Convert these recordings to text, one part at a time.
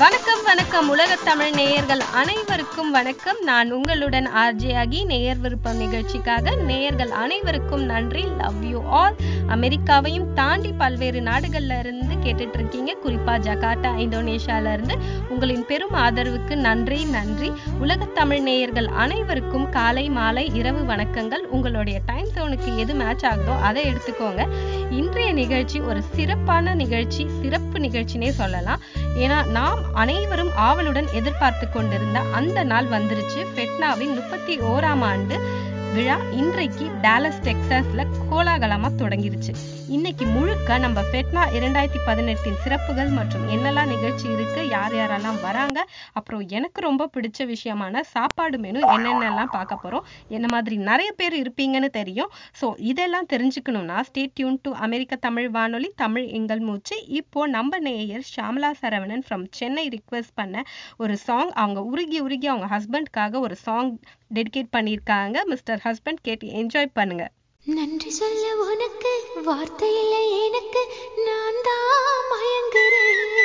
வணக்கம் வணக்கம் உலக தமிழ் நேயர்கள் அனைவருக்கும் வணக்கம். நான் உங்களுடன் ஆர்ஜே ஆகி நேயர் விருப்பம் நிகழ்ச்சிக்காக நேயர்கள் அனைவருக்கும் நன்றி. Love you all. அமெரிக்காவையும் தாண்டி பல்வேறு நாடுகள்ல இருந்து கேட்டுட்டு இருக்கீங்க, குறிப்பா ஜகார்டா, இந்தோனேஷியால இருந்து உங்களின் பெரும் ஆதரவுக்கு நன்றி நன்றி. உலக தமிழ் நேயர்கள் அனைவருக்கும் காலை மாலை இரவு வணக்கங்கள். உங்களுடைய டைம் ஜோனுக்கு எது மேட்ச் ஆகுதோ அதை எடுத்துக்கோங்க. இன்றைய நிகழ்ச்சி ஒரு சிறப்பான நிகழ்ச்சி, சிறப்பு நிகழ்ச்சினே சொல்லலாம். ஏன்னா நாம் அனைவரும் ஆவலுடன் எதிர்பார்த்து கொண்டிருந்த அந்த நாள் வந்துருச்சு. ஃபெட்னாவின் 31ஆம் ஆண்டு விழா இன்றைக்கு டாலஸ் டெக்சாஸ்ல கோலாகலமா தொடங்கிருச்சு. இன்னைக்கு முழுக்க நம்ம ஃபெட்னா 2018 சிறப்புகள் மற்றும் என்னெல்லாம் நிகழ்ச்சி இருக்கு, யார் யாரெல்லாம் வராங்க, அப்புறம் எனக்கு ரொம்ப பிடிச்ச விஷயமான சாப்பாடு மெனு என்னென்னலாம் பார்க்க போறோம். என்ன மாதிரி நிறைய பேர் இருப்பீங்கன்னு தெரியும். ஸோ இதெல்லாம் தெரிஞ்சுக்கணும்னா stay tuned to America Tamil வானொலி, தமிழ் எங்கள் மூச்சு. இப்போ நம்ம நேயர் ஷாமலா சரவணன் ஃப்ரம் சென்னை ரிக்வெஸ்ட் பண்ண ஒரு சாங், அவங்க உருகி அவங்க ஹஸ்பண்ட்காக ஒரு சாங் டெடிகேட் பண்ணியிருக்காங்க. மிஸ்டர் ஹஸ்பண்ட் கேட்டு என்ஜாய் பண்ணுங்க. நன்றி சொல்ல உனக்கு வார்த்தை இல்லை எனக்கு, நான் தான் மயங்குறேன்.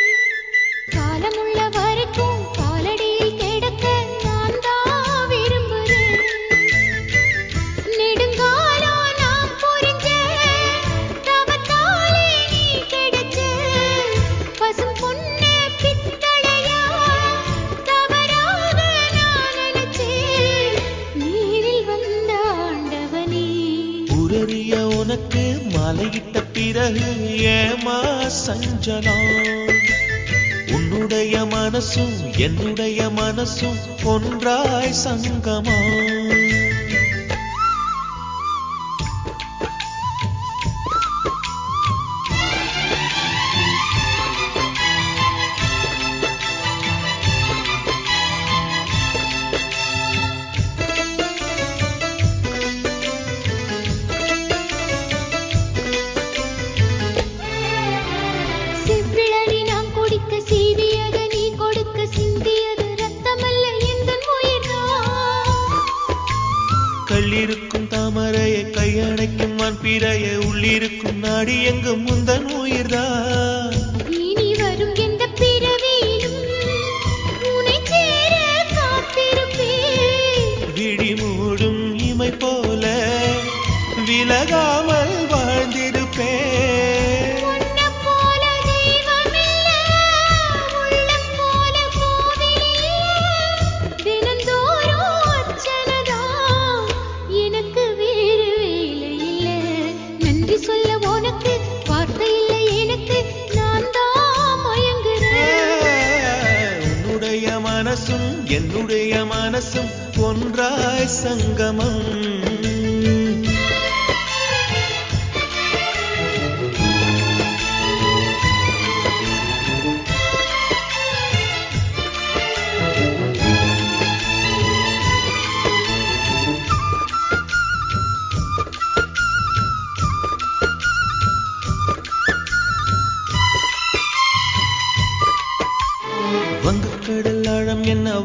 காலமுள்ள வரைக்கும் காலடியில் கிடக்க நான் தான் விரும்புறேன். நெடுங்காலா நான் புரிஞ்சேன், தவத்தாலே நீ கிடைச்ச பசும் பொண்ணு பித்தளையா தவறாக நான் நினைச்சேன். நீரில் வந்த ஆண்டவனே உரிய உனக்கு மலையிட்ட பிறகு ஏமா சஞ்சலம். உன்னுடைய மனசும் என்னுடைய மனசும் ஒன்றாய் சங்கமா. உள்ளிருக்கும் நாடி எங்கும் முந்தன் உயிர்தான். இனி வரும் எந்த பிறவியிலும் உன்னை சேர காத்திருப்பேன். விழி மூடும் இமை போல விலகாமல் வாழ்ந்திருப்பேன். என்னுடைய மனசும் ஒன்றாய் சங்கமம்.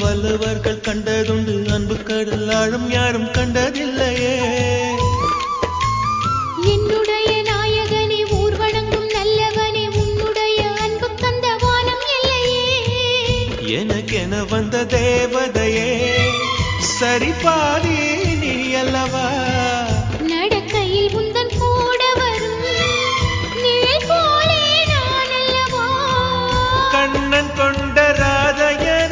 வள்ளுவர்கள் கண்டதுண்டு அன்பு கடல் ஆழம் யாரும் கண்டதில்லையே. என்னுடைய நாயகனே ஊர்வணங்கும் நல்லவனே உன்னுடைய அன்பு கந்த வானம் இல்லையே. எனக்கென வந்த தேவதையே சரிபாதி நீ அல்லவா. நடக்கையில் முந்தன் கூட வரும் நிழல் போலே நான் அல்லவா. கண்ணன் கொண்ட ராதையன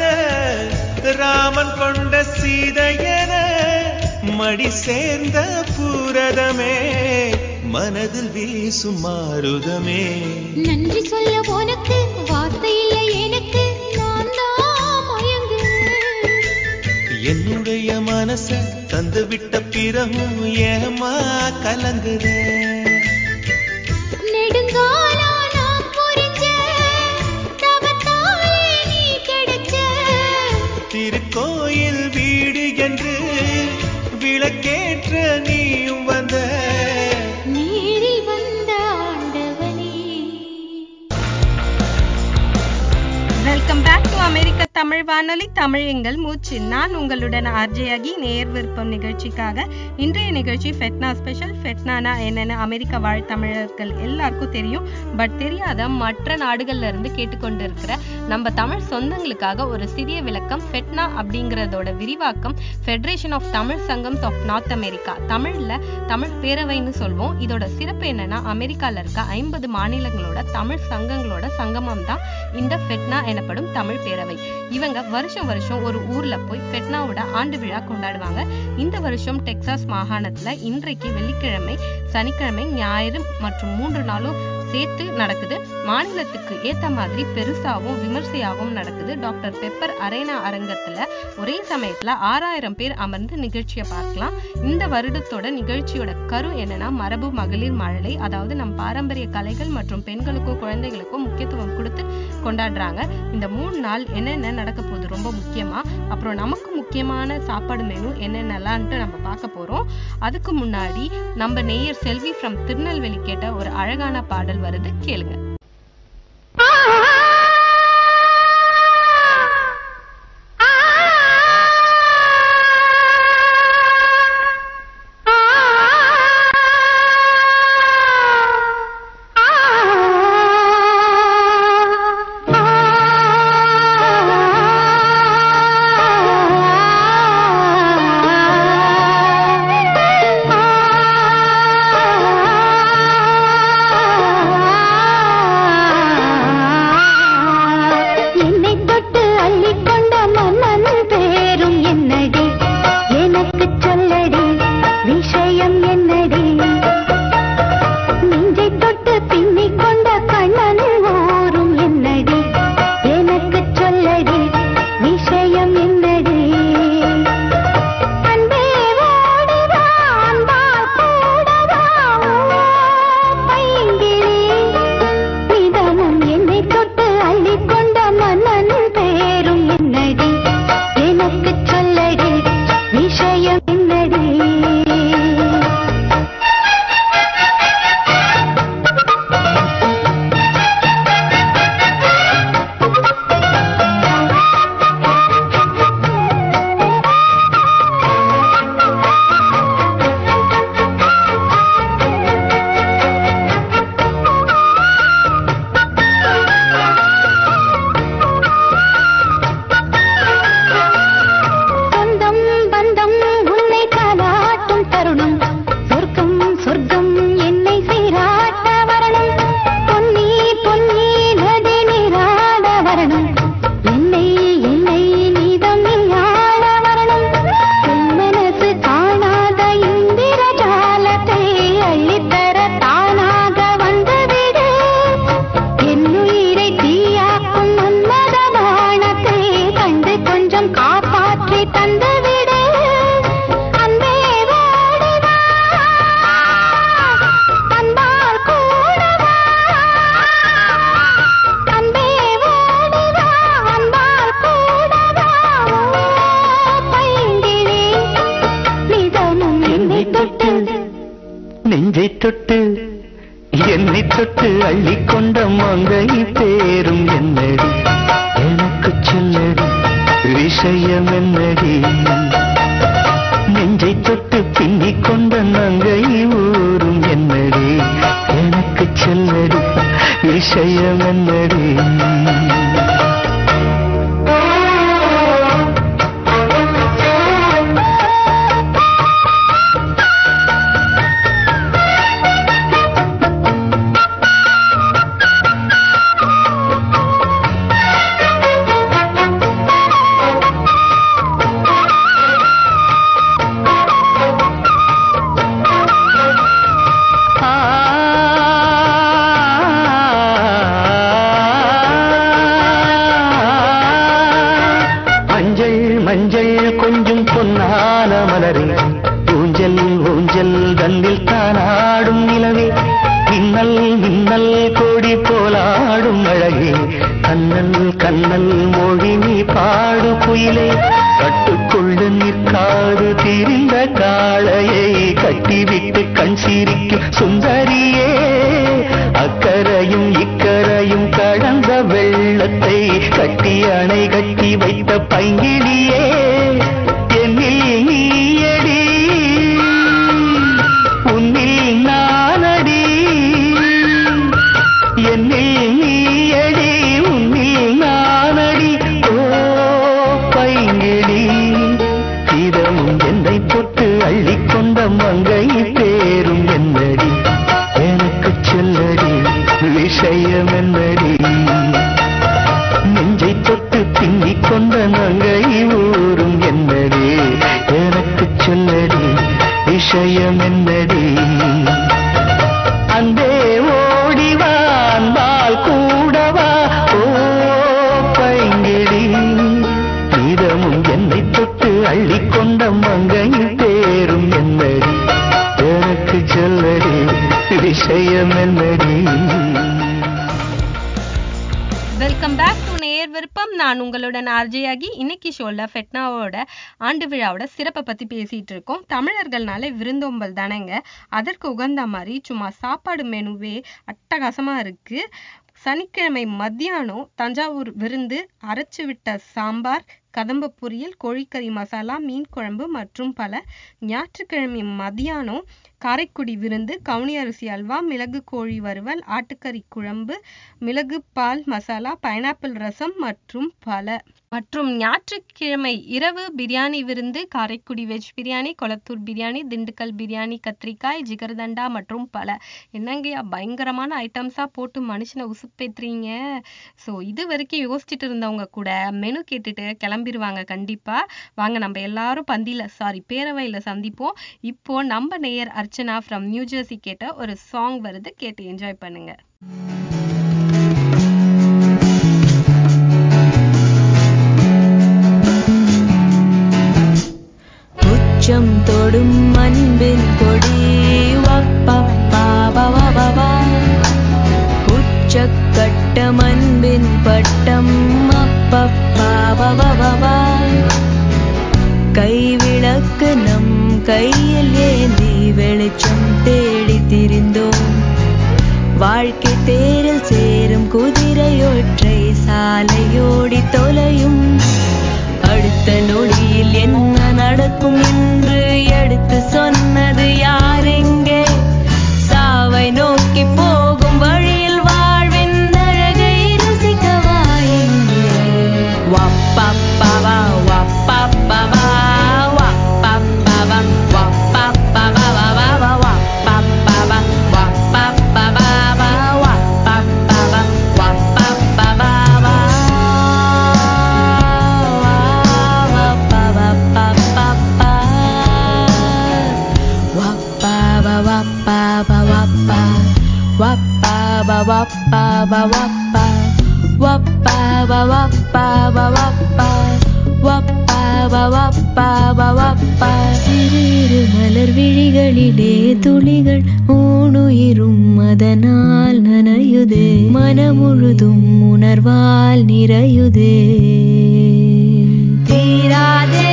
ராமன் கொண்ட சீதையன மடி சேர்ந்த பூரதமே மனதில் வீசும் மாருதமே. நன்றி சொல்ல உனக்கு வார்த்தை இல்லை எனக்கு, நான் தான் மயங்குறேன். என்னுடைய மனச தந்துவிட்ட பிறகும் ஏமா கலங்குறேன். நெடுங்காலா நான் புரிஞ்சேன், தவத்தாலே நீ கிடைச்ச திருக்கோயில் வீடு என்று விளக்கேற்ற நீயும் வந்த நீரில் வந்த ஆண்டவனே. Welcome back to America Tamil வானொலி தமிழ் எங்கள் மூச்சு. நான் உங்களுடன் ஆர்ஜேயாகி நேர் விருப்பம் நிகழ்ச்சிக்காக. இன்றைய நிகழ்ச்சி ஃபெட்னா ஸ்பெஷல். ஃபெட்னானா என்னென்னு அமெரிக்க வாழ் தமிழர்கள் எல்லாருக்கும் தெரியும். பட் தெரியாத மற்ற நாடுகள்ல இருந்து கேட்டுக்கொண்டு இருக்கிற நம்ம தமிழ் சொந்தங்களுக்காக ஒரு சிறிய விளக்கம். ஃபெட்னா அப்படிங்கிறதோட விரிவாக்கம் federation of Tamil Sangams of North America, தமிழ்ல தமிழ் பேரவைன்னு சொல்வோம். இதோட சிறப்பு என்னன்னா அமெரிக்கால இருக்க 50 மாநிலங்களோட தமிழ் சங்கங்களோட சங்கமம் தான் இந்த ஃபெட்னா எனப்படும் தமிழ் பேரவை. இவங்க வருஷம் வருஷம் ஒரு ஊர்ல போய் ஃபெட்னாவோட ஆண்டு விழா கொண்டாடுவாங்க. இந்த வருஷம் டெக்சாஸ் மாகாணத்துல இன்றைக்கு வெள்ளிக்கிழமை, சனிக்கிழமை, ஞாயிறு மற்றும் 3 நாளும் சேர்த்து நடக்குது. மாநிலத்துக்கு ஏத்த மாதிரி பெருசாவும் விமர்சையாகவும் நடக்குது. டாக்டர் பெப்பர் அரேனா அரங்கத்துல ஒரே சமயத்துல 6000 பேர் அமர்ந்து நிகழ்ச்சியை பார்க்கலாம். இந்த வருடத்தோட நிகழ்ச்சியோட கரு என்னன்னா மரபு மகளிர் மழலை, அதாவது நம் பாரம்பரிய கலைகள் மற்றும் பெண்களுக்கும் குழந்தைகளுக்கும் முக்கியத்துவம் கொடுத்து கொண்டாடுறாங்க. இந்த 3 நாள் என்னென்ன நடக்க போகுது ரொம்ப முக்கியமா, அப்புறம் நமக்கு முக்கியமான சாப்பாடு மெனு என்னென்னலான்ட்டு நம்ம பார்க்க போறோம். அதுக்கு முன்னாடி நம்ம நேயர் செல்வி ஃப்ரம் திருநெல்வேலி கேட்ட ஒரு அழகான பாடல் வருது, கேளுங்க. கருத்தை கட்டி அணை கட்டி வைத்த பங்கினியே ஆர்ஜியாகி. இன்னைக்கு ஷோல ஃபெட்னாவோட ஆண்டு விழாவோட சிறப்பை பத்தி பேசிட்டு இருக்கோம். தமிழர்கள்னாலே விருந்தோம்பல் தானேங்க, அதற்கு உகந்த மாதிரி சும்மா சாப்பாடு மெனுவே அட்டகாசமா இருக்கு. சனிக்கிழமை மத்தியானம் தஞ்சாவூர் விருந்து அரைச்சு விட்ட சாம்பார், கதம்ப பொரியல், கோழிக்கறி மசாலா, மீன் குழம்பு மற்றும் பல. ஞாயிற்றுக்கிழமை மதியானம் காரைக்குடி விருந்து கவுனி அரிசி அல்வா, மிளகு கோழி வறுவல், ஆட்டுக்கறி குழம்பு, மிளகு பால் மசாலா, பைனாப்பிள் ரசம் மற்றும் பல. மற்றும் ஞாயிற்றுக்கிழமை இரவு பிரியாணி விருந்து காரைக்குடி வெஜ் பிரியாணி, கொளத்தூர் பிரியாணி, திண்டுக்கல் பிரியாணி, கத்திரிக்காய், ஜிகர்தண்டா மற்றும் பல. என்னங்கயா பயங்கரமான ஐட்டம்ஸாக போட்டு மனுஷனை உசுப்பேத்துறீங்க. ஸோ இது வரைக்கும் யோசிச்சுட்டு இருந்தவங்க கூட மெனு கேட்டுட்டு கிளம்பிடுவாங்க கண்டிப்பா. வாங்க நம்ம எல்லாரும் பேரவையில சந்திப்போம். இப்போ நம்ம நேயர் அர்ச்சனா ஃப்ரம் நியூஜெர்சி கேட்ட ஒரு சாங் வருது, கேட்டு என்ஜாய் பண்ணுங்க. உச்சம் தொடும் அன்பின் கொடி உச்சக்கட்டம் அன்பின் பட்டம் கைவிளக்கு நம் கையில் ஏந்தி வெளிச்சம் தேடி திரிந்தோம். வாழ்க்கை தேரில் சேரும் குதிரையொற்றை சாலையோடி தொலையும். அடுத்த நொடியில் என்ன நடக்கும் என்று எடுத்து சொன்னது யாரெங்கே? சாவை நோக்கி போகும் வழியில் வாழ்வின் அழகை ரசிக்கவா இங்கே? வாப்பாப்பாவா வாப்பாப்பாவா சிறிரு மலர் விழிகளிலே துளிகள் ஊனுயிரும் அதனால் நனையுதே. மனமுழுதும் உணர்வால் நிறையுதே. தீராதே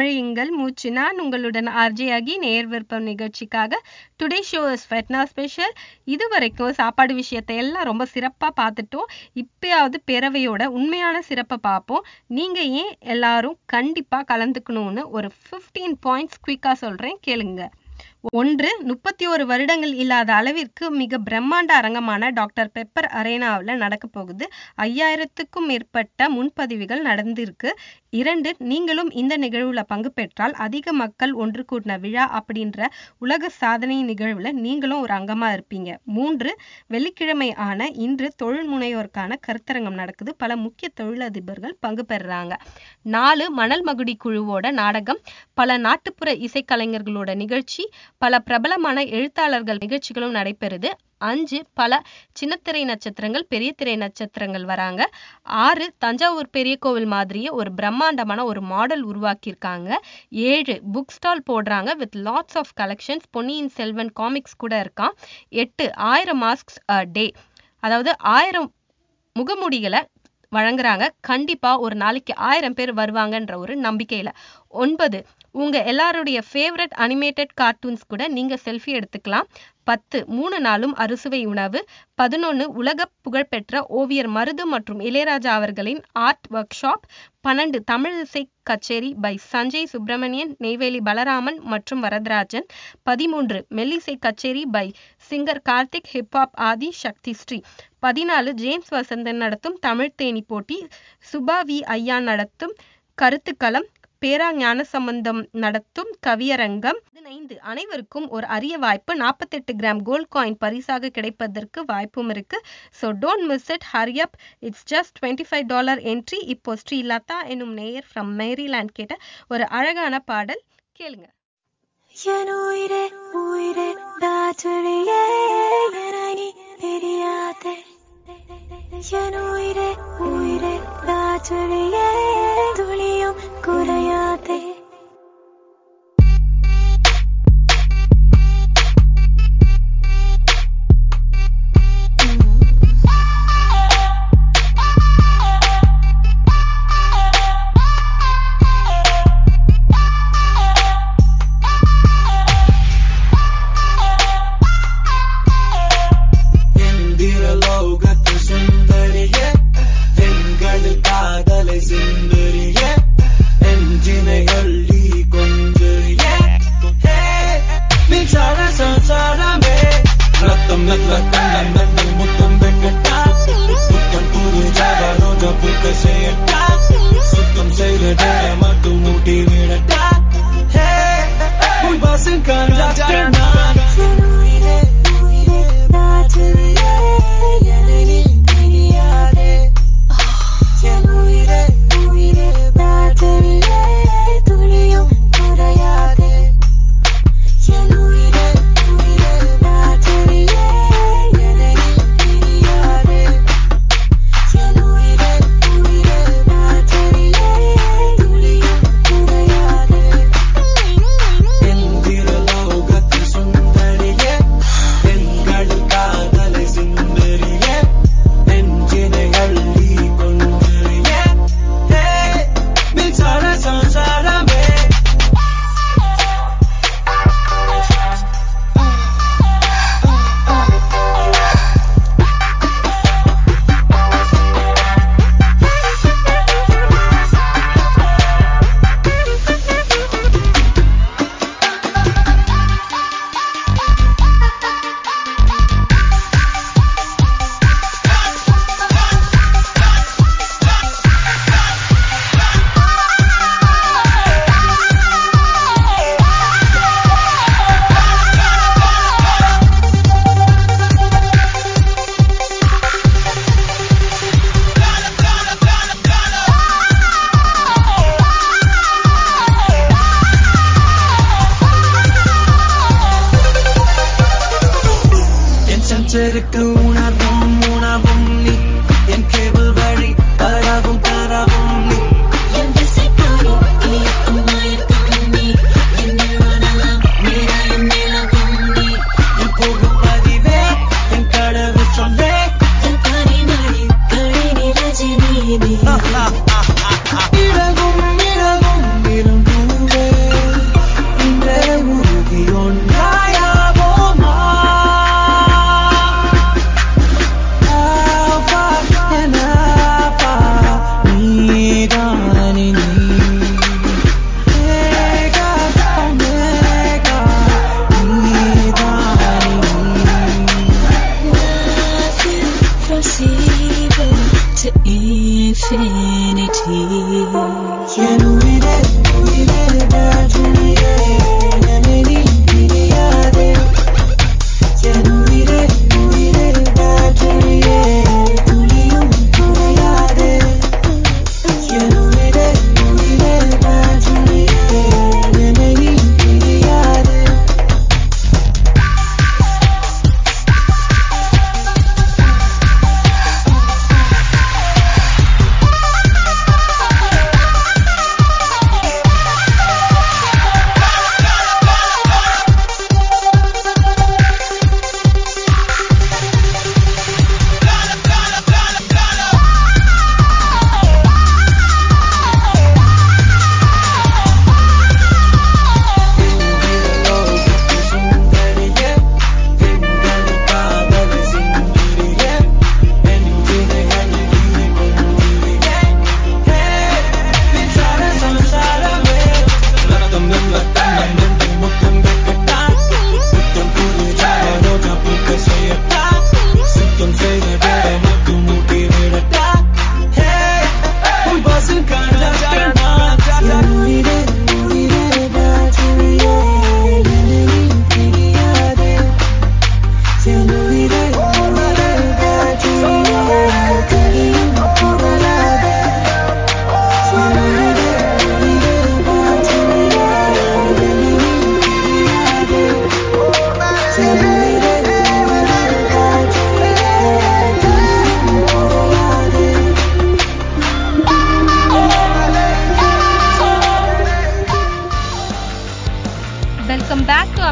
தமிழிங்கள் மூச்சு நான் உங்களுடன் ஆர்ஜியாகி நேர் விருப்பம் நிகழ்ச்சிக்காக today show is FeTNA special. இது வரைக்கும் சாப்பாடு விஷயத்தை எல்லாம் ரொம்ப சிறப்பாக பார்த்துட்டோம். இப்போயாவது பேரவையோட உண்மையான சிறப்பை பார்ப்போம். நீங்கள் ஏன் எல்லாரும் கண்டிப்பாக கலந்துக்கணும்னு ஒரு 15 points குயிக்காக சொல்கிறேன், கேளுங்க. 1. 31 வருடங்கள் இல்லாத அளவிற்கு மிக பிரம்மாண்ட அரங்கமான டாக்டர் பெப்பர் அரேனாவில் நடக்க போகுது. 5000க்கும் மேற்பட்ட முன்பதிவுகள் நடந்திருக்கு. 2. நீங்களும் இந்த நிகழ்வுல பங்கு பெற்றால் அதிக மக்கள் ஒன்று கூடின விழா அப்படின்ற உலக சாதனை நிகழ்வுல நீங்களும் ஒரு அங்கமா இருப்பீங்க. 3. வெள்ளிக்கிழமை ஆன இன்று தொழில் முனைவோருக்கான கருத்தரங்கம் நடக்குது, பல முக்கிய தொழிலதிபர்கள் பங்கு பெறுறாங்க. 4. மணல் மகுடி குழுவோட நாடகம், பல நாட்டுப்புற இசைக்கலைஞர்களோட நிகழ்ச்சி, பல பிரபலமான எழுத்தாளர்கள் நிகழ்ச்சிகளும் நடைபெறுது. 5. பல சின்னத்திரை நட்சத்திரங்கள் பெரிய திரை நட்சத்திரங்கள் வராங்க. 6. தஞ்சாவூர் பெரிய கோவில் மாதிரியே ஒரு பிரம்மாண்டமான ஒரு மாடல் உருவாக்கியிருக்காங்க. 7. புக் ஸ்டால் போடுறாங்க with lots of collections, Ponniyin Selvan comics கூட இருக்கான். 8. 1000 masks a day, அதாவது 1000 முகமூடிகளை வழங்குறாங்க. கண்டிப்பா ஒரு நாளைக்கு 1000 பேர் வருவாங்கன்ற ஒரு நம்பிக்கையில. 9. உங்க எல்லாருடைய ஃபேவரட் அனிமேட்டட் கார்ட்டூன்ஸ் கூட நீங்க செல்ஃபி எடுத்துக்கலாம். 10. 3 நாளும் அறுசுவை உணவு. 11. உலக புகழ்பெற்ற ஓவியர் மருது மற்றும் இளையராஜா அவர்களின் ஆர்ட் ஒர்க் ஷாப். 12. தமிழ் இசை கச்சேரி பை சஞ்சய் சுப்பிரமணியன், நெய்வேலி பலராமன் மற்றும் வரதராஜன். 13. மெல்லிசை கச்சேரி by singer Karthik, hip hop Aadhi Shakthi Sri. 14. James Vasanthan நடத்தும் தமிழ் தேனி போட்டி, சுபா வி அய்யா நடத்தும் கருத்துக்களம், பேரா ஞான சம்பந்தம் நடத்தும் கவியரங்கம். 15. அனைவருக்கும் ஒரு அரிய வாய்ப்பு, 48 கிராம் கோல்ட் காயின் பரிசாக கிடைப்பதற்கு வாய்ப்பும் இருக்கு. So don't miss it, hurry up, it's just $25 entry. இப்போ ஸ்ரீ லதா என்னும் நேயர் ஃப்ரம் மேரிலாண்ட் கேட்ட ஒரு அழகான பாடல் கேளுங்க. துளியும் குறையாதே.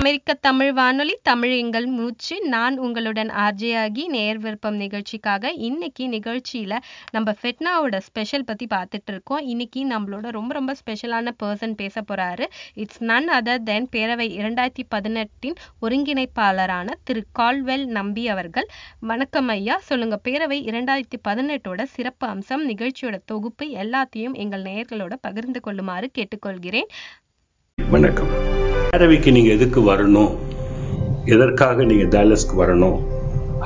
அமெரிக்க தமிழ் வானொலி தமிழ் எங்கள் மூச்சு. நான் உங்களுடன் ஆர்ஜே ஆகி நேர் விருப்பம் நிகழ்ச்சிக்காக இன்னைக்கு நிகழ்ச்சியில் நம்ம ஃபெட்னாவோட ஸ்பெஷல் பற்றி பார்த்துட்டு இருக்கோம். இன்னைக்கு நம்மளோட ரொம்ப ஸ்பெஷலான பர்சன் பேச போகிறாரு. இட்ஸ் நன் அதர் தென் பேரவை 2018 ஒருங்கிணைப்பாளரான திரு கால்வெல் நம்பி அவர்கள். வணக்கம் ஐயா, சொல்லுங்கள். பேரவை 2018 சிறப்பு அம்சம் நிகழ்ச்சியோட தொகுப்பு எல்லாத்தையும் எங்கள் நேயர்களோட பகிர்ந்து கொள்ளுமாறு கேட்டுக்கொள்கிறேன். வணக்கம். பேரவைக்கு நீங்கள் எதுக்கு வரணும், எதற்காக நீங்கள் டாலஸ்க்கு வரணும்,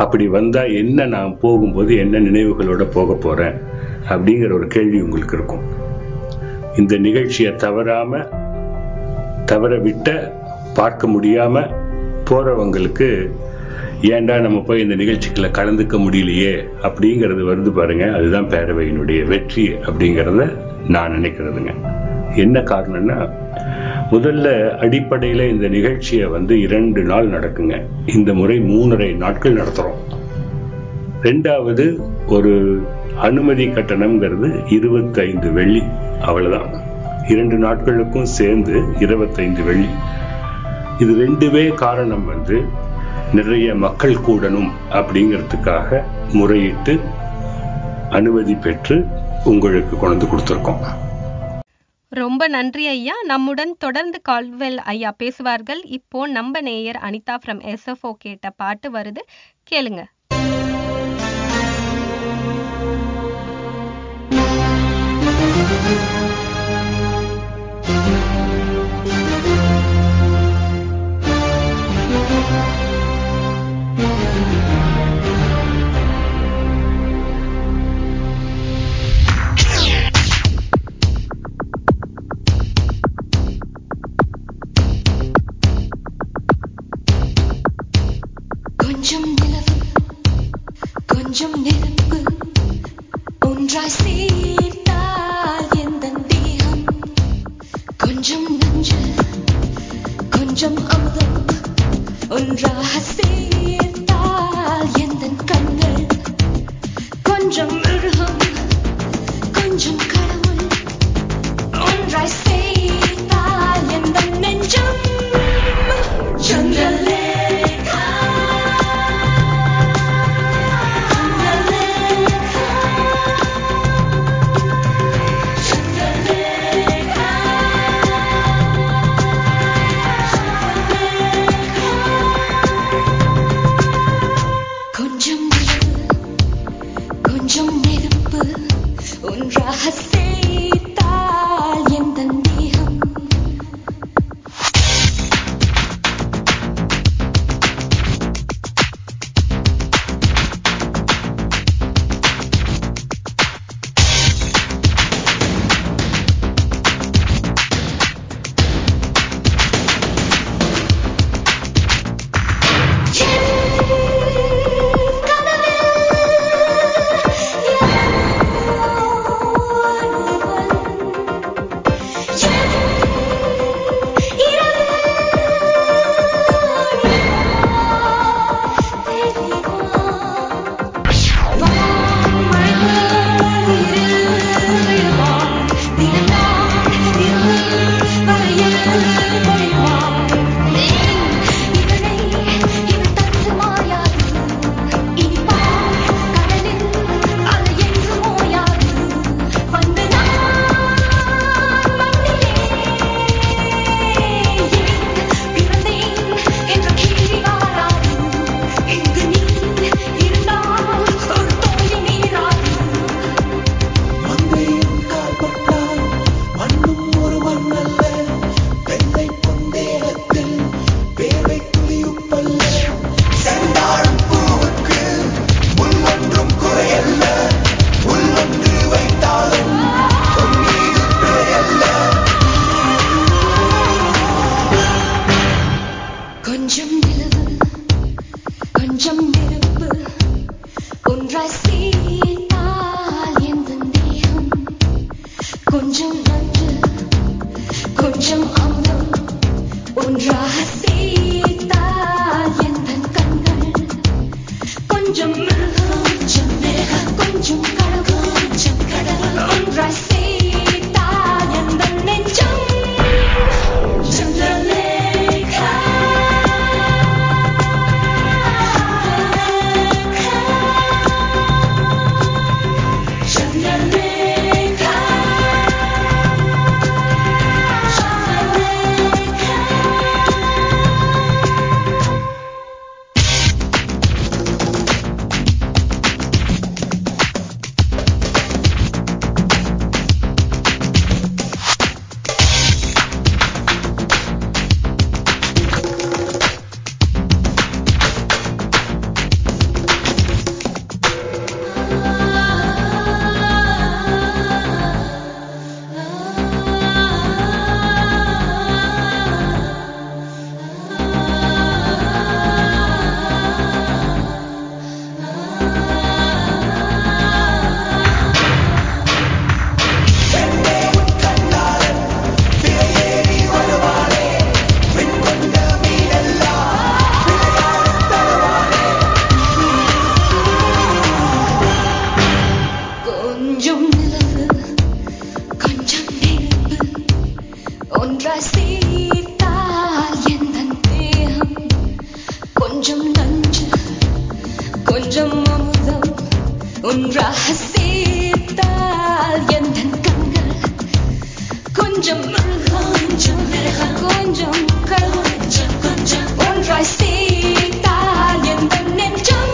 அப்படி வந்தால் என்ன, நான் போகும்போது என்ன நினைவுகளோட போக போகிறேன் அப்படிங்கிற ஒரு கேள்வி உங்களுக்கு இருக்கும். இந்த நிகழ்ச்சியை தவற விட்ட பார்க்க முடியாமல் போகிறவங்களுக்கு ஏண்டா நம்ம போய் இந்த நிகழ்ச்சிகளை கலந்துக்க முடியலையே அப்படிங்கிறது வருது பாருங்க. அதுதான் பேரவையினுடைய வெற்றி அப்படிங்கிறத நான் நினைக்கிறதுங்க. என்ன காரணம்னா, முதல்ல அடிப்படையில் இந்த நிகழ்ச்சியை 2 நாள் நடக்குங்க. இந்த முறை 3.5 நாட்கள் நடத்துகிறோம். ரெண்டாவது, ஒரு அனுமதி கட்டணம்ங்கிறது 25 வெள்ளி, அவ்வளோதான். 2 நாட்களுக்கும் சேர்ந்து 25 வெள்ளி. இது ரெண்டுமே காரணம் நிறைய மக்கள் கூடணும் அப்படிங்கிறதுக்காக முறையிட்டு அனுமதி பெற்று உங்களுக்கு கொண்டு கொடுத்துருக்கோம். ரொம்ப நன்றி ஐயா. நம்முடன் தொடர்ந்து கால்வெல் ஐயா பேசுவார்கள். இப்போ நம்ம நேயர் அனிதா ஃப்ரம் SFO கேட்ட பாட்டு வருது, கேளுங்க. ஒன்றாக சேர்த்தால் எந்த கண்கள் கொஞ்சம் கொஞ்சம் கொஞ்சம் கொஞ்சம் கொஞ்சம் ஒன்றாய் சேர்த்தால் எந்த நெஞ்சம்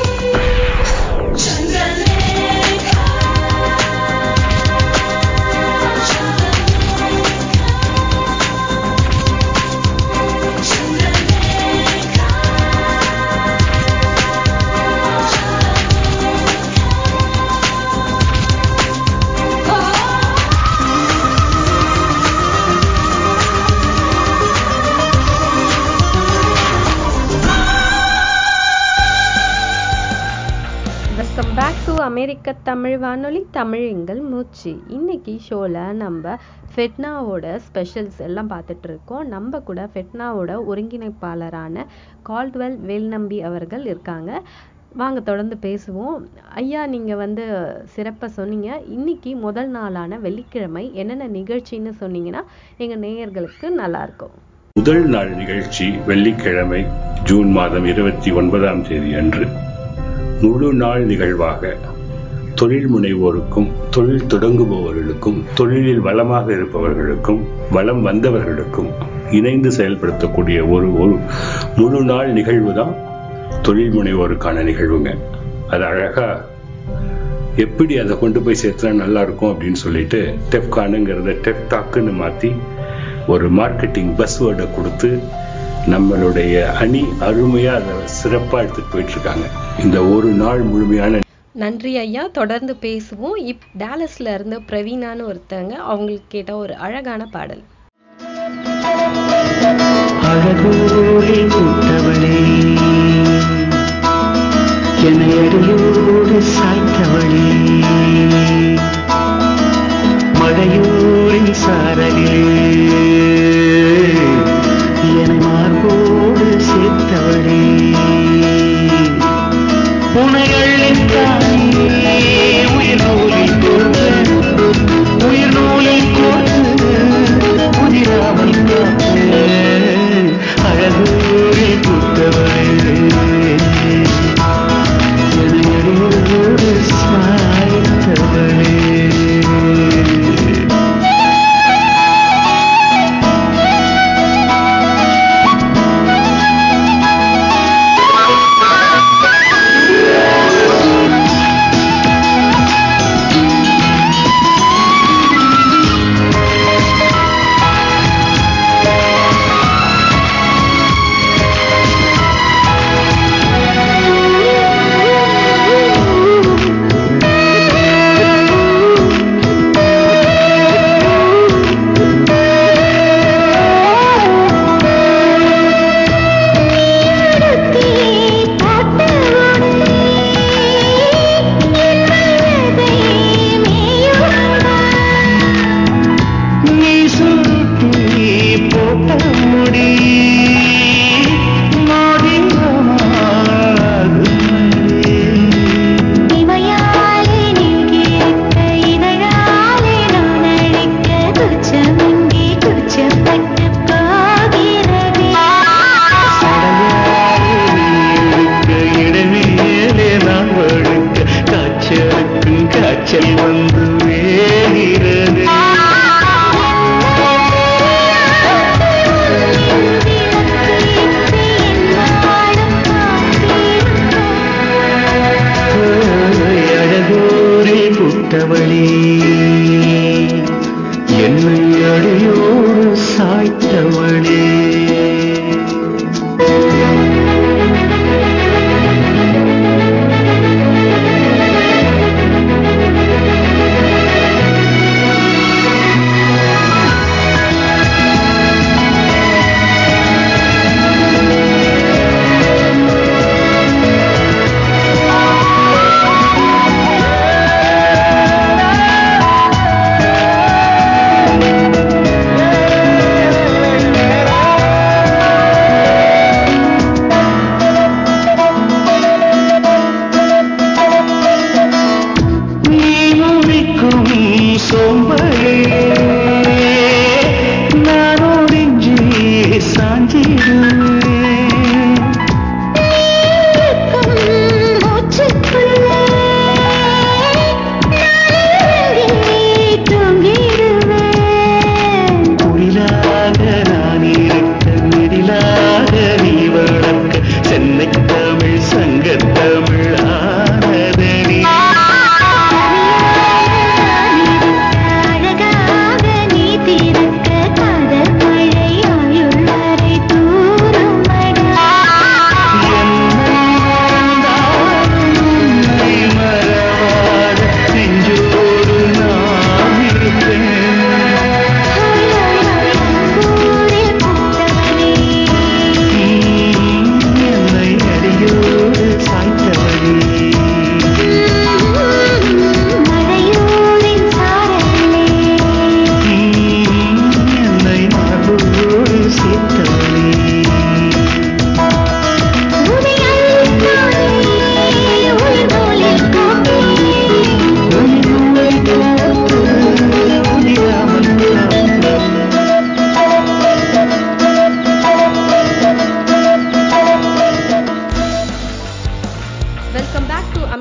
அமெரிக்க தமிழ் வானொலி தமிழ் எங்கள் மூச்சு. இன்றைக்கி ஷோவில் நம்ம ஃபெட்னாவோட ஸ்பெஷல்ஸ் எல்லாம் பார்த்துட்ருக்கோம். நம்ம கூட ஃபெட்னாவோட ஒருங்கிணைப்பாளரான கால்வெல் வேல்நம்பி அவர்கள் இருக்காங்க. வாங்க தொடர்ந்து பேசுவோம். ஐயா, நீங்கள் வந்து சிறப்பாக சொன்னீங்க. இன்றைக்கி முதல் நாளான வெள்ளிக்கிழமை என்னென்ன நிகழ்ச்சின்னு சொன்னீங்கன்னா எங்கள் நேயர்களுக்கு நல்லாயிருக்கும். முதல் நாள் நிகழ்ச்சி வெள்ளிக்கிழமை ஜூன் மாதம் 29ஆம் தேதி அன்று முழு நாள் நிகழ்வாக தொழில் முனைவோருக்கும் தொழில் தொடங்குபவர்களுக்கும் தொழிலில் வளமாக இருப்பவர்களுக்கும் வளம் வந்தவர்களுக்கும் இணைந்து செயல்படுத்தக்கூடிய ஒரு முழு நாள் நிகழ்வு தான் தொழில் முனைவோருக்கான நிகழ்வுங்க. அது அழகாக எப்படி அதை கொண்டு போய் சேர்த்துனா நல்லா இருக்கும் அப்படின்னு சொல்லிட்டு டெப்கானுங்கிறத டெப் டாக்குன்னு மாற்றி ஒரு மார்க்கெட்டிங் பஸ் வேர்டை கொடுத்து நம்மளுடைய அணி அருமையாக அதை சிறப்பாக எடுத்துகிட்டு போயிட்டுருக்காங்க. இந்த ஒரு நாள் முழுமையான நன்றி ஐயா. தொடர்ந்து பேசுவோம். டாலஸ்ல இருந்து பிரவீனான்னு ஒருத்தங்க, அவங்களுக்கு கேட்ட ஒரு அழகான பாடல். மழையூரின் சாரலிலே என மார்போடு சேர்த்தவளே அழகூரில்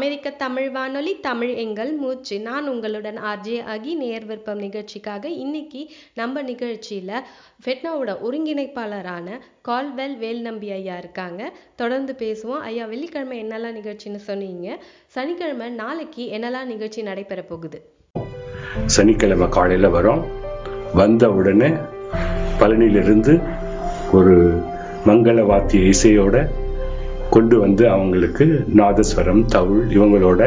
அமெரிக்க தமிழ் வானொலி தமிழ் எங்கள் மூச்சு. நான் உங்களுடன் ஆர்ஜே ஆகி நேர் விருப்பம் நிகழ்ச்சிக்காக இன்னைக்கு நம்ம நிகழ்ச்சியில் ஃபெட்னாவோட ஒருங்கிணைப்பாளரான கால்வெல் வேல்நம்பி ஐயா இருக்காங்க. தொடர்ந்து பேசுவோம். ஐயா, வெள்ளிக்கிழமை என்னெல்லாம் நிகழ்ச்சின்னு சொன்னீங்க, சனிக்கிழமை நாளைக்கு என்னெல்லாம் நிகழ்ச்சி நடைபெற போகுது? சனிக்கிழமை காலையில் வரும், வந்த உடனே பழனியிலிருந்து ஒரு மங்கள வாத்திய இசையோட கொண்டு வந்து அவங்களுக்கு நாதஸ்வரம் தவுள் இவங்களோட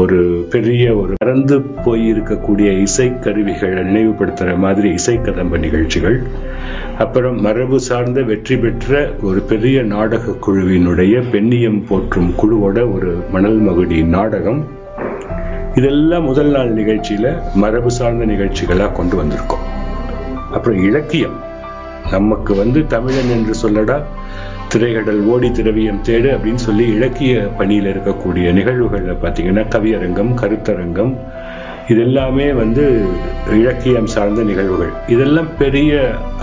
ஒரு பெரிய ஒரு பறந்து போயிருக்கக்கூடிய இசைக்கருவிகளை நினைவுபடுத்துகிற மாதிரி இசைக்கதம்ப நிகழ்ச்சிகள், அப்புறம் மரபு சார்ந்த வெற்றி பெற்ற ஒரு பெரிய நாடக குழுவினுடைய பெண்ணியம் போற்றும் குழுவோட ஒரு மணல் மகுடி நாடகம், இதெல்லாம் முதல் நாள் நிகழ்ச்சியில் மரபு சார்ந்த நிகழ்ச்சிகளாக கொண்டு வந்திருக்கோம். அப்புறம் இலக்கியம், நமக்கு தமிழன் என்று சொல்லடா திரைகடல் ஓடி திரவியம் தேடு அப்படின்னு சொல்லி இலக்கிய பணியில் இருக்கக்கூடிய நிகழ்வுகளில் பார்த்தீங்கன்னா கவியரங்கம், கருத்தரங்கம், இதெல்லாமே இலக்கியம் சார்ந்த நிகழ்வுகள். இதெல்லாம் பெரிய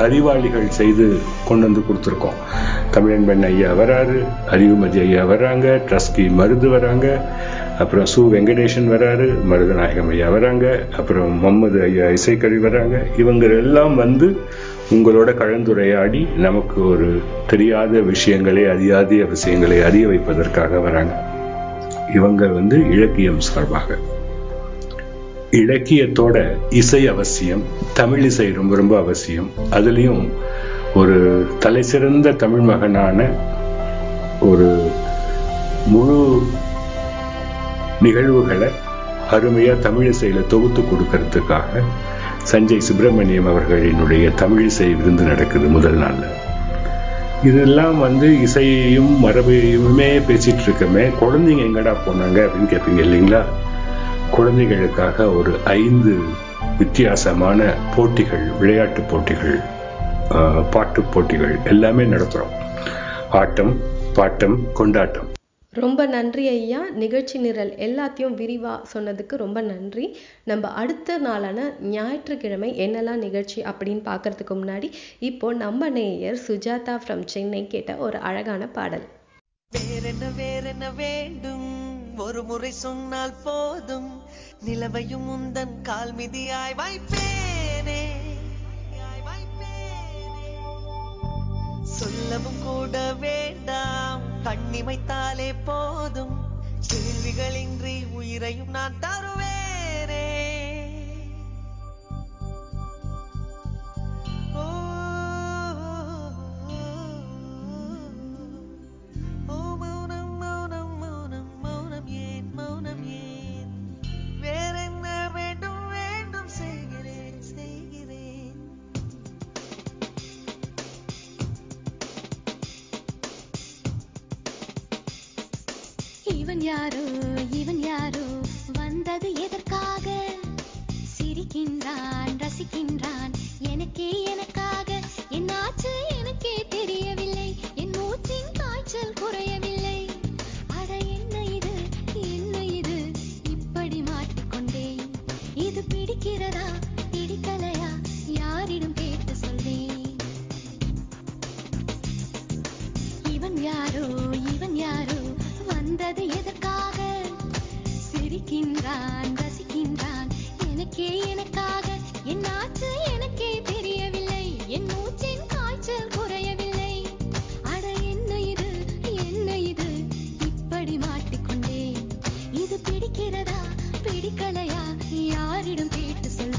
அறிவாளிகள் செய்து கொண்டு வந்து கொடுத்துருக்கோம். தமிழன்பெண் ஐயா வராரு, அறிவு மதி ஐயா வராங்க, ட்ரஸ்டி மருது வராங்க, அப்புறம் சு வெங்கடேசன் வராரு, மருதநாயகம் ஐயா வராங்க, அப்புறம் முகமது ஐயா இசைக்கவி வராங்க. இவங்க எல்லாம் உங்களோட கலந்துரையாடி நமக்கு ஒரு தெரியாத விஷயங்களை அறியாத விஷயங்களை அறிய வைப்பதற்காக வராங்க. இவங்க இலக்கியம் சார்பாக. இலக்கியத்தோட இசை அவசியம், தமிழ் இசை ரொம்ப ரொம்ப அவசியம். அதுலேயும் ஒரு தலை சிறந்த தமிழ் மகனான ஒரு முழு நிகழ்வுகளை அருமையாக தமிழிசையில் தொகுத்து கொடுக்கறதுக்காக சஞ்சய் சுப்பிரமணியம் அவர்களினுடைய தமிழிசை விருந்து நடக்குது முதல் நாளில். இதெல்லாம் இசையையும் மரபையுமே பேசிகிட்டு இருக்கமே, குழந்தைங்க எங்கடா போனாங்க அப்படின்னு கேட்பீங்க இல்லைங்களா? குழந்தைகளுக்காக ஒரு 5 வித்தியாசமான போட்டிகள், விளையாட்டு போட்டிகள், பாட்டு போட்டிகள் எல்லாமே நடத்துகிறோம். ஆட்டம், பாட்டம், கொண்டாட்டம். ரொம்ப நன்றி ஐயா, நிகழ்ச்சி நிரல் எல்லாத்தையும் விரிவாக சொன்னதுக்கு ரொம்ப நன்றி. நம்ம அடுத்த நாளான ஞாயிற்றுக்கிழமை என்னெல்லாம் நிகழ்ச்சி அப்படின்னு பார்க்கறதுக்கு முன்னாடி இப்போது நம்ம நேயர் சுஜாதா ஃப்ரம் சென்னை கேட்ட ஒரு அழகான பாடல். வேறென்ன வேண்டும், ஒரு முறை சொன்னால் போதும், நிலவையும் முந்தன் கால் மிதியாய் வைப்பேனே, சொல்லவும் கூட வேண்டாம், கண்ணிமைத்தாலே போதும், கேள்விகளின்றி உயிரையும் நான் தருவேனே. ஓ மௌனம் மௌனம் மௌனம் மௌனம் ஏன், மௌனம் ஏன், வேற என்ன வேண்டும் வேண்டும், செய்கிறேன் செய்கிறேன். இவன் யாரோ வந்தது எதற்காக, சிரிக்கின்றான் ரசிக்கின்றான், எனக்கே எனக்காக, என்னாச்சு எனக்கே தெரியவில்லை, என் மூச்சின் காய்ச்சல் குறையவில்லை, அட என்ன இது இப்படி மாட்டிக்கொண்டேன், இது பிடிக்கிறதா பிடிக்கலையா யாரிடம் கேட்டு சொல்வேன். இவன் யாரோ வந்தது எதற்காக, சிரிக்கின்றான் ரசிக்கின்றான், எனக்கே எனக்காக, என்னாச்சு எனக்கே தெரியவில்லை, என் மூச்சின் காய்ச்சல் குறையவில்லை, அட என்ன இது இப்படி மாட்டிக்கொண்டேன், இது பிடிக்கிறதா பிடிக்கலையா யாரிடம் கேட்டு சொல்வேன்.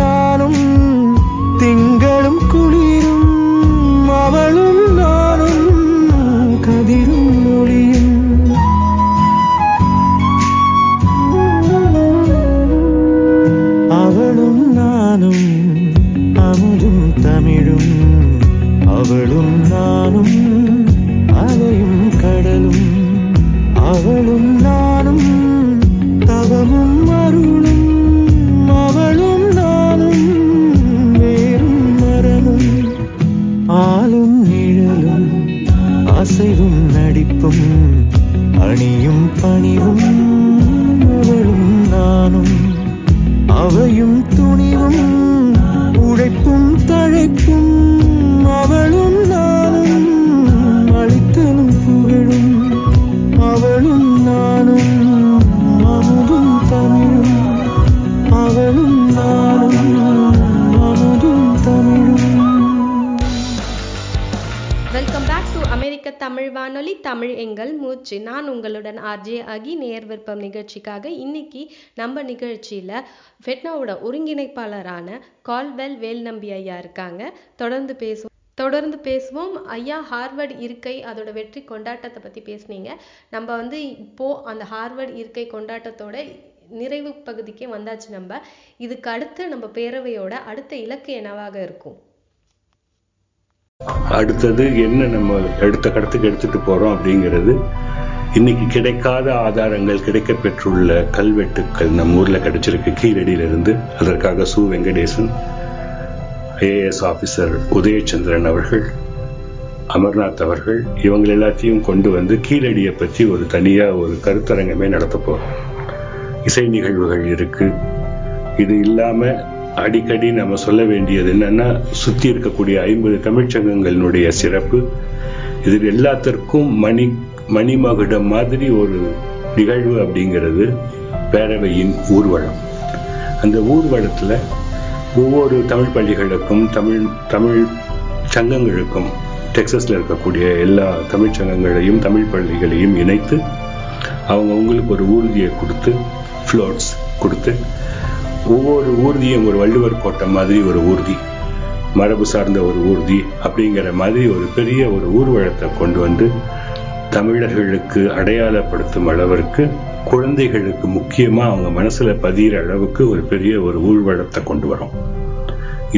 நானும் திங்களும் குளிரும், அவளும் நானும் கதிரும் ஒளியும். அவளும் நானும் அமுதும் தமிழும், அவளும் நானும் அலையும் கடலும், அவளும் நானும் தவமும் அருளும், அவளும் நானும் வேறும் மரமும் ஆளும் நிழலும் அசைவும் நடிப்பும் அணியும் பணிவும், அவளும் நானும் அவையும் துணிவும் உழைப்பும் தழைப்பும், அவளும் நானும் அளித்தலும் புகழும், அவளும் நானும் அமுதும் தமிழும், அவளும் நானும் அமுதும் தமிழும். Welcome back to America Tamil வானொலி தமிழ் எங்கள் மூச்சு. நான் உங்களுடன் ஆர்ஜே ஆகி நேர் விருப்பம் நிகழ்ச்சிக்காக இன்னைக்கு நம்ம நிகழ்ச்சியில் ஃபெட்னாவோட ஒருங்கிணைப்பாளரான கால்வெல் வேல்நம்பி ஐயா இருக்காங்க. தொடர்ந்து பேசுவோம் ஐயா. ஹார்வர்ட் இருக்கை அதோட வெற்றி கொண்டாட்டத்தை பற்றி பேசுனீங்க. நம்ம வந்து இப்போது அந்த ஹார்வர்ட் இருக்கை கொண்டாட்டத்தோட நிறைவு பகுதிக்கே வந்தாச்சு. நம்ம இதுக்கு அடுத்து நம்ம பேரவையோட அடுத்த இலக்கு என்னவாக இருக்கும்? அடுத்தது என்ன நம்ம அடுத்த கடத்துக்கு எடுத்துட்டு போகிறோம் அப்படிங்கிறது, இன்னைக்கு கிடைக்காத ஆதாரங்கள் கிடைக்க பெற்றுள்ள கல்வெட்டுக்கள் நம்ம ஊரில் கிடைச்சிருக்கு கீழடியிலிருந்து. அதற்காக சு வெங்கடேசன், ஐஏஎஸ் ஆஃபீஸர் உதயச்சந்திரன் அவர்கள், அமர்நாத் அவர்கள், இவங்க எல்லாத்தையும் கொண்டு வந்து கீழடியை பற்றி ஒரு தனியாக ஒரு கருத்தரங்கமே நடத்த போகிறோம். இசை நிகழ்வுகள் இருக்குது. இது இல்லாமல் அடிக்கடி நம்ம சொல்ல வேண்டியது என்னென்னா, சுற்றி இருக்கக்கூடிய 50 தமிழ்ச்சங்கங்களினுடைய சிறப்பு. இது எல்லாத்திற்கும் மணிமகுடம் மாதிரி ஒரு நிகழ்வு அப்படிங்கிறது பேரவையின் ஊர்வலம். அந்த ஊர்வலத்தில் ஒவ்வொரு தமிழ் பள்ளிகளுக்கும் தமிழ் சங்கங்களுக்கும் டெக்ஸஸில் இருக்கக்கூடிய எல்லா தமிழ் சங்கங்களையும் தமிழ் பள்ளிகளையும் இணைத்து அவங்களுக்கு ஒரு ஊர்தியை கொடுத்து, ஃப்ளோட்ஸ் கொடுத்து, ஒவ்வொரு ஊர்தியும் ஒரு வள்ளுவர் கோட்டம் மாதிரி ஒரு ஊர்தி, மரபு சார்ந்த ஒரு ஊர்தி அப்படிங்கிற மாதிரி ஒரு பெரிய ஒரு ஊர்வலத்தை கொண்டு வந்து தமிழர்களுக்கு அடையாளப்படுத்தும் அளவிற்கு, குழந்தைகளுக்கு முக்கியமாக அவங்க மனசில் பதிகிற அளவுக்கு ஒரு பெரிய ஒரு ஊர்வலத்தை கொண்டு வரும்.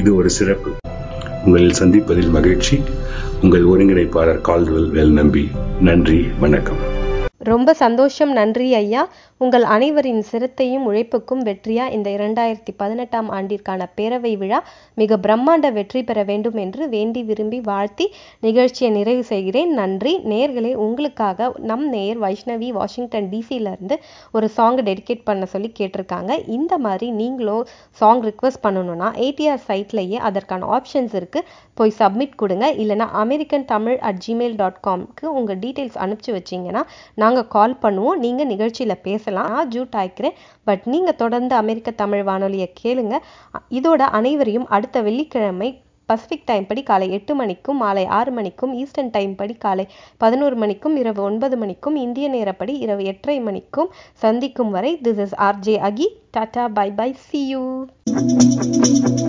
இது ஒரு சிறப்பு. உங்களில் சந்திப்பதில் மகிழ்ச்சி. உங்கள் ஒருங்கிணைப்பாளர் கால்வெல் வேல்நம்பி. நன்றி, வணக்கம். ரொம்ப சந்தோஷம். நன்றி ஐயா. உங்கள் அனைவரின் சிரத்தையும் உழைப்புக்கும் வெற்றியா இந்த 2018 பேரவை விழா மிக பிரம்மாண்ட வெற்றி பெற வேண்டும் என்று வேண்டி விரும்பி வாழ்த்தி நிகழ்ச்சியை நிறைவு செய்கிறேன். நன்றி நேயர்களே. உங்களுக்காக நம் நேயர் வைஷ்ணவி வாஷிங்டன் டிசியிலிருந்து ஒரு சாங் டெடிகேட் பண்ண சொல்லி கேட்டிருக்காங்க. இந்த மாதிரி நீங்களும் சாங் ரிக்வஸ்ட் பண்ணணும்னா ஏடிஆர் சைட்லேயே அதற்கான ஆப்ஷன்ஸ் இருக்குது. போய் சப்மிட் கொடுங்க. இல்லைனா americanthamil@gmail.comக்கு உங்கள் டீட்டெயில்ஸ் அனுப்பிச்சு வச்சிங்கன்னா நாங்கள் கால் பண்ணுவோம். நீங்கள் நிகழ்ச்சியில் பேசலாம். நான் ஜூட் ஆயிக்கிறேன். பட் நீங்கள் தொடர்ந்து அமெரிக்க தமிழ் வானொலியை கேளுங்க. இதோட அனைவரையும் அடுத்த வெள்ளிக்கிழமை பசிபிக் டைம் படி காலை 8 மணிக்கும் மாலை 6 மணிக்கும், ஈஸ்டர்ன் டைம் படி காலை 11 மணிக்கும், இரவு 9 மணிக்கும், இந்திய நேரப்படி இரவு 8:30 மணிக்கும் சந்திக்கும் வரை this is RJ Aki. Tata, bye bye, see you.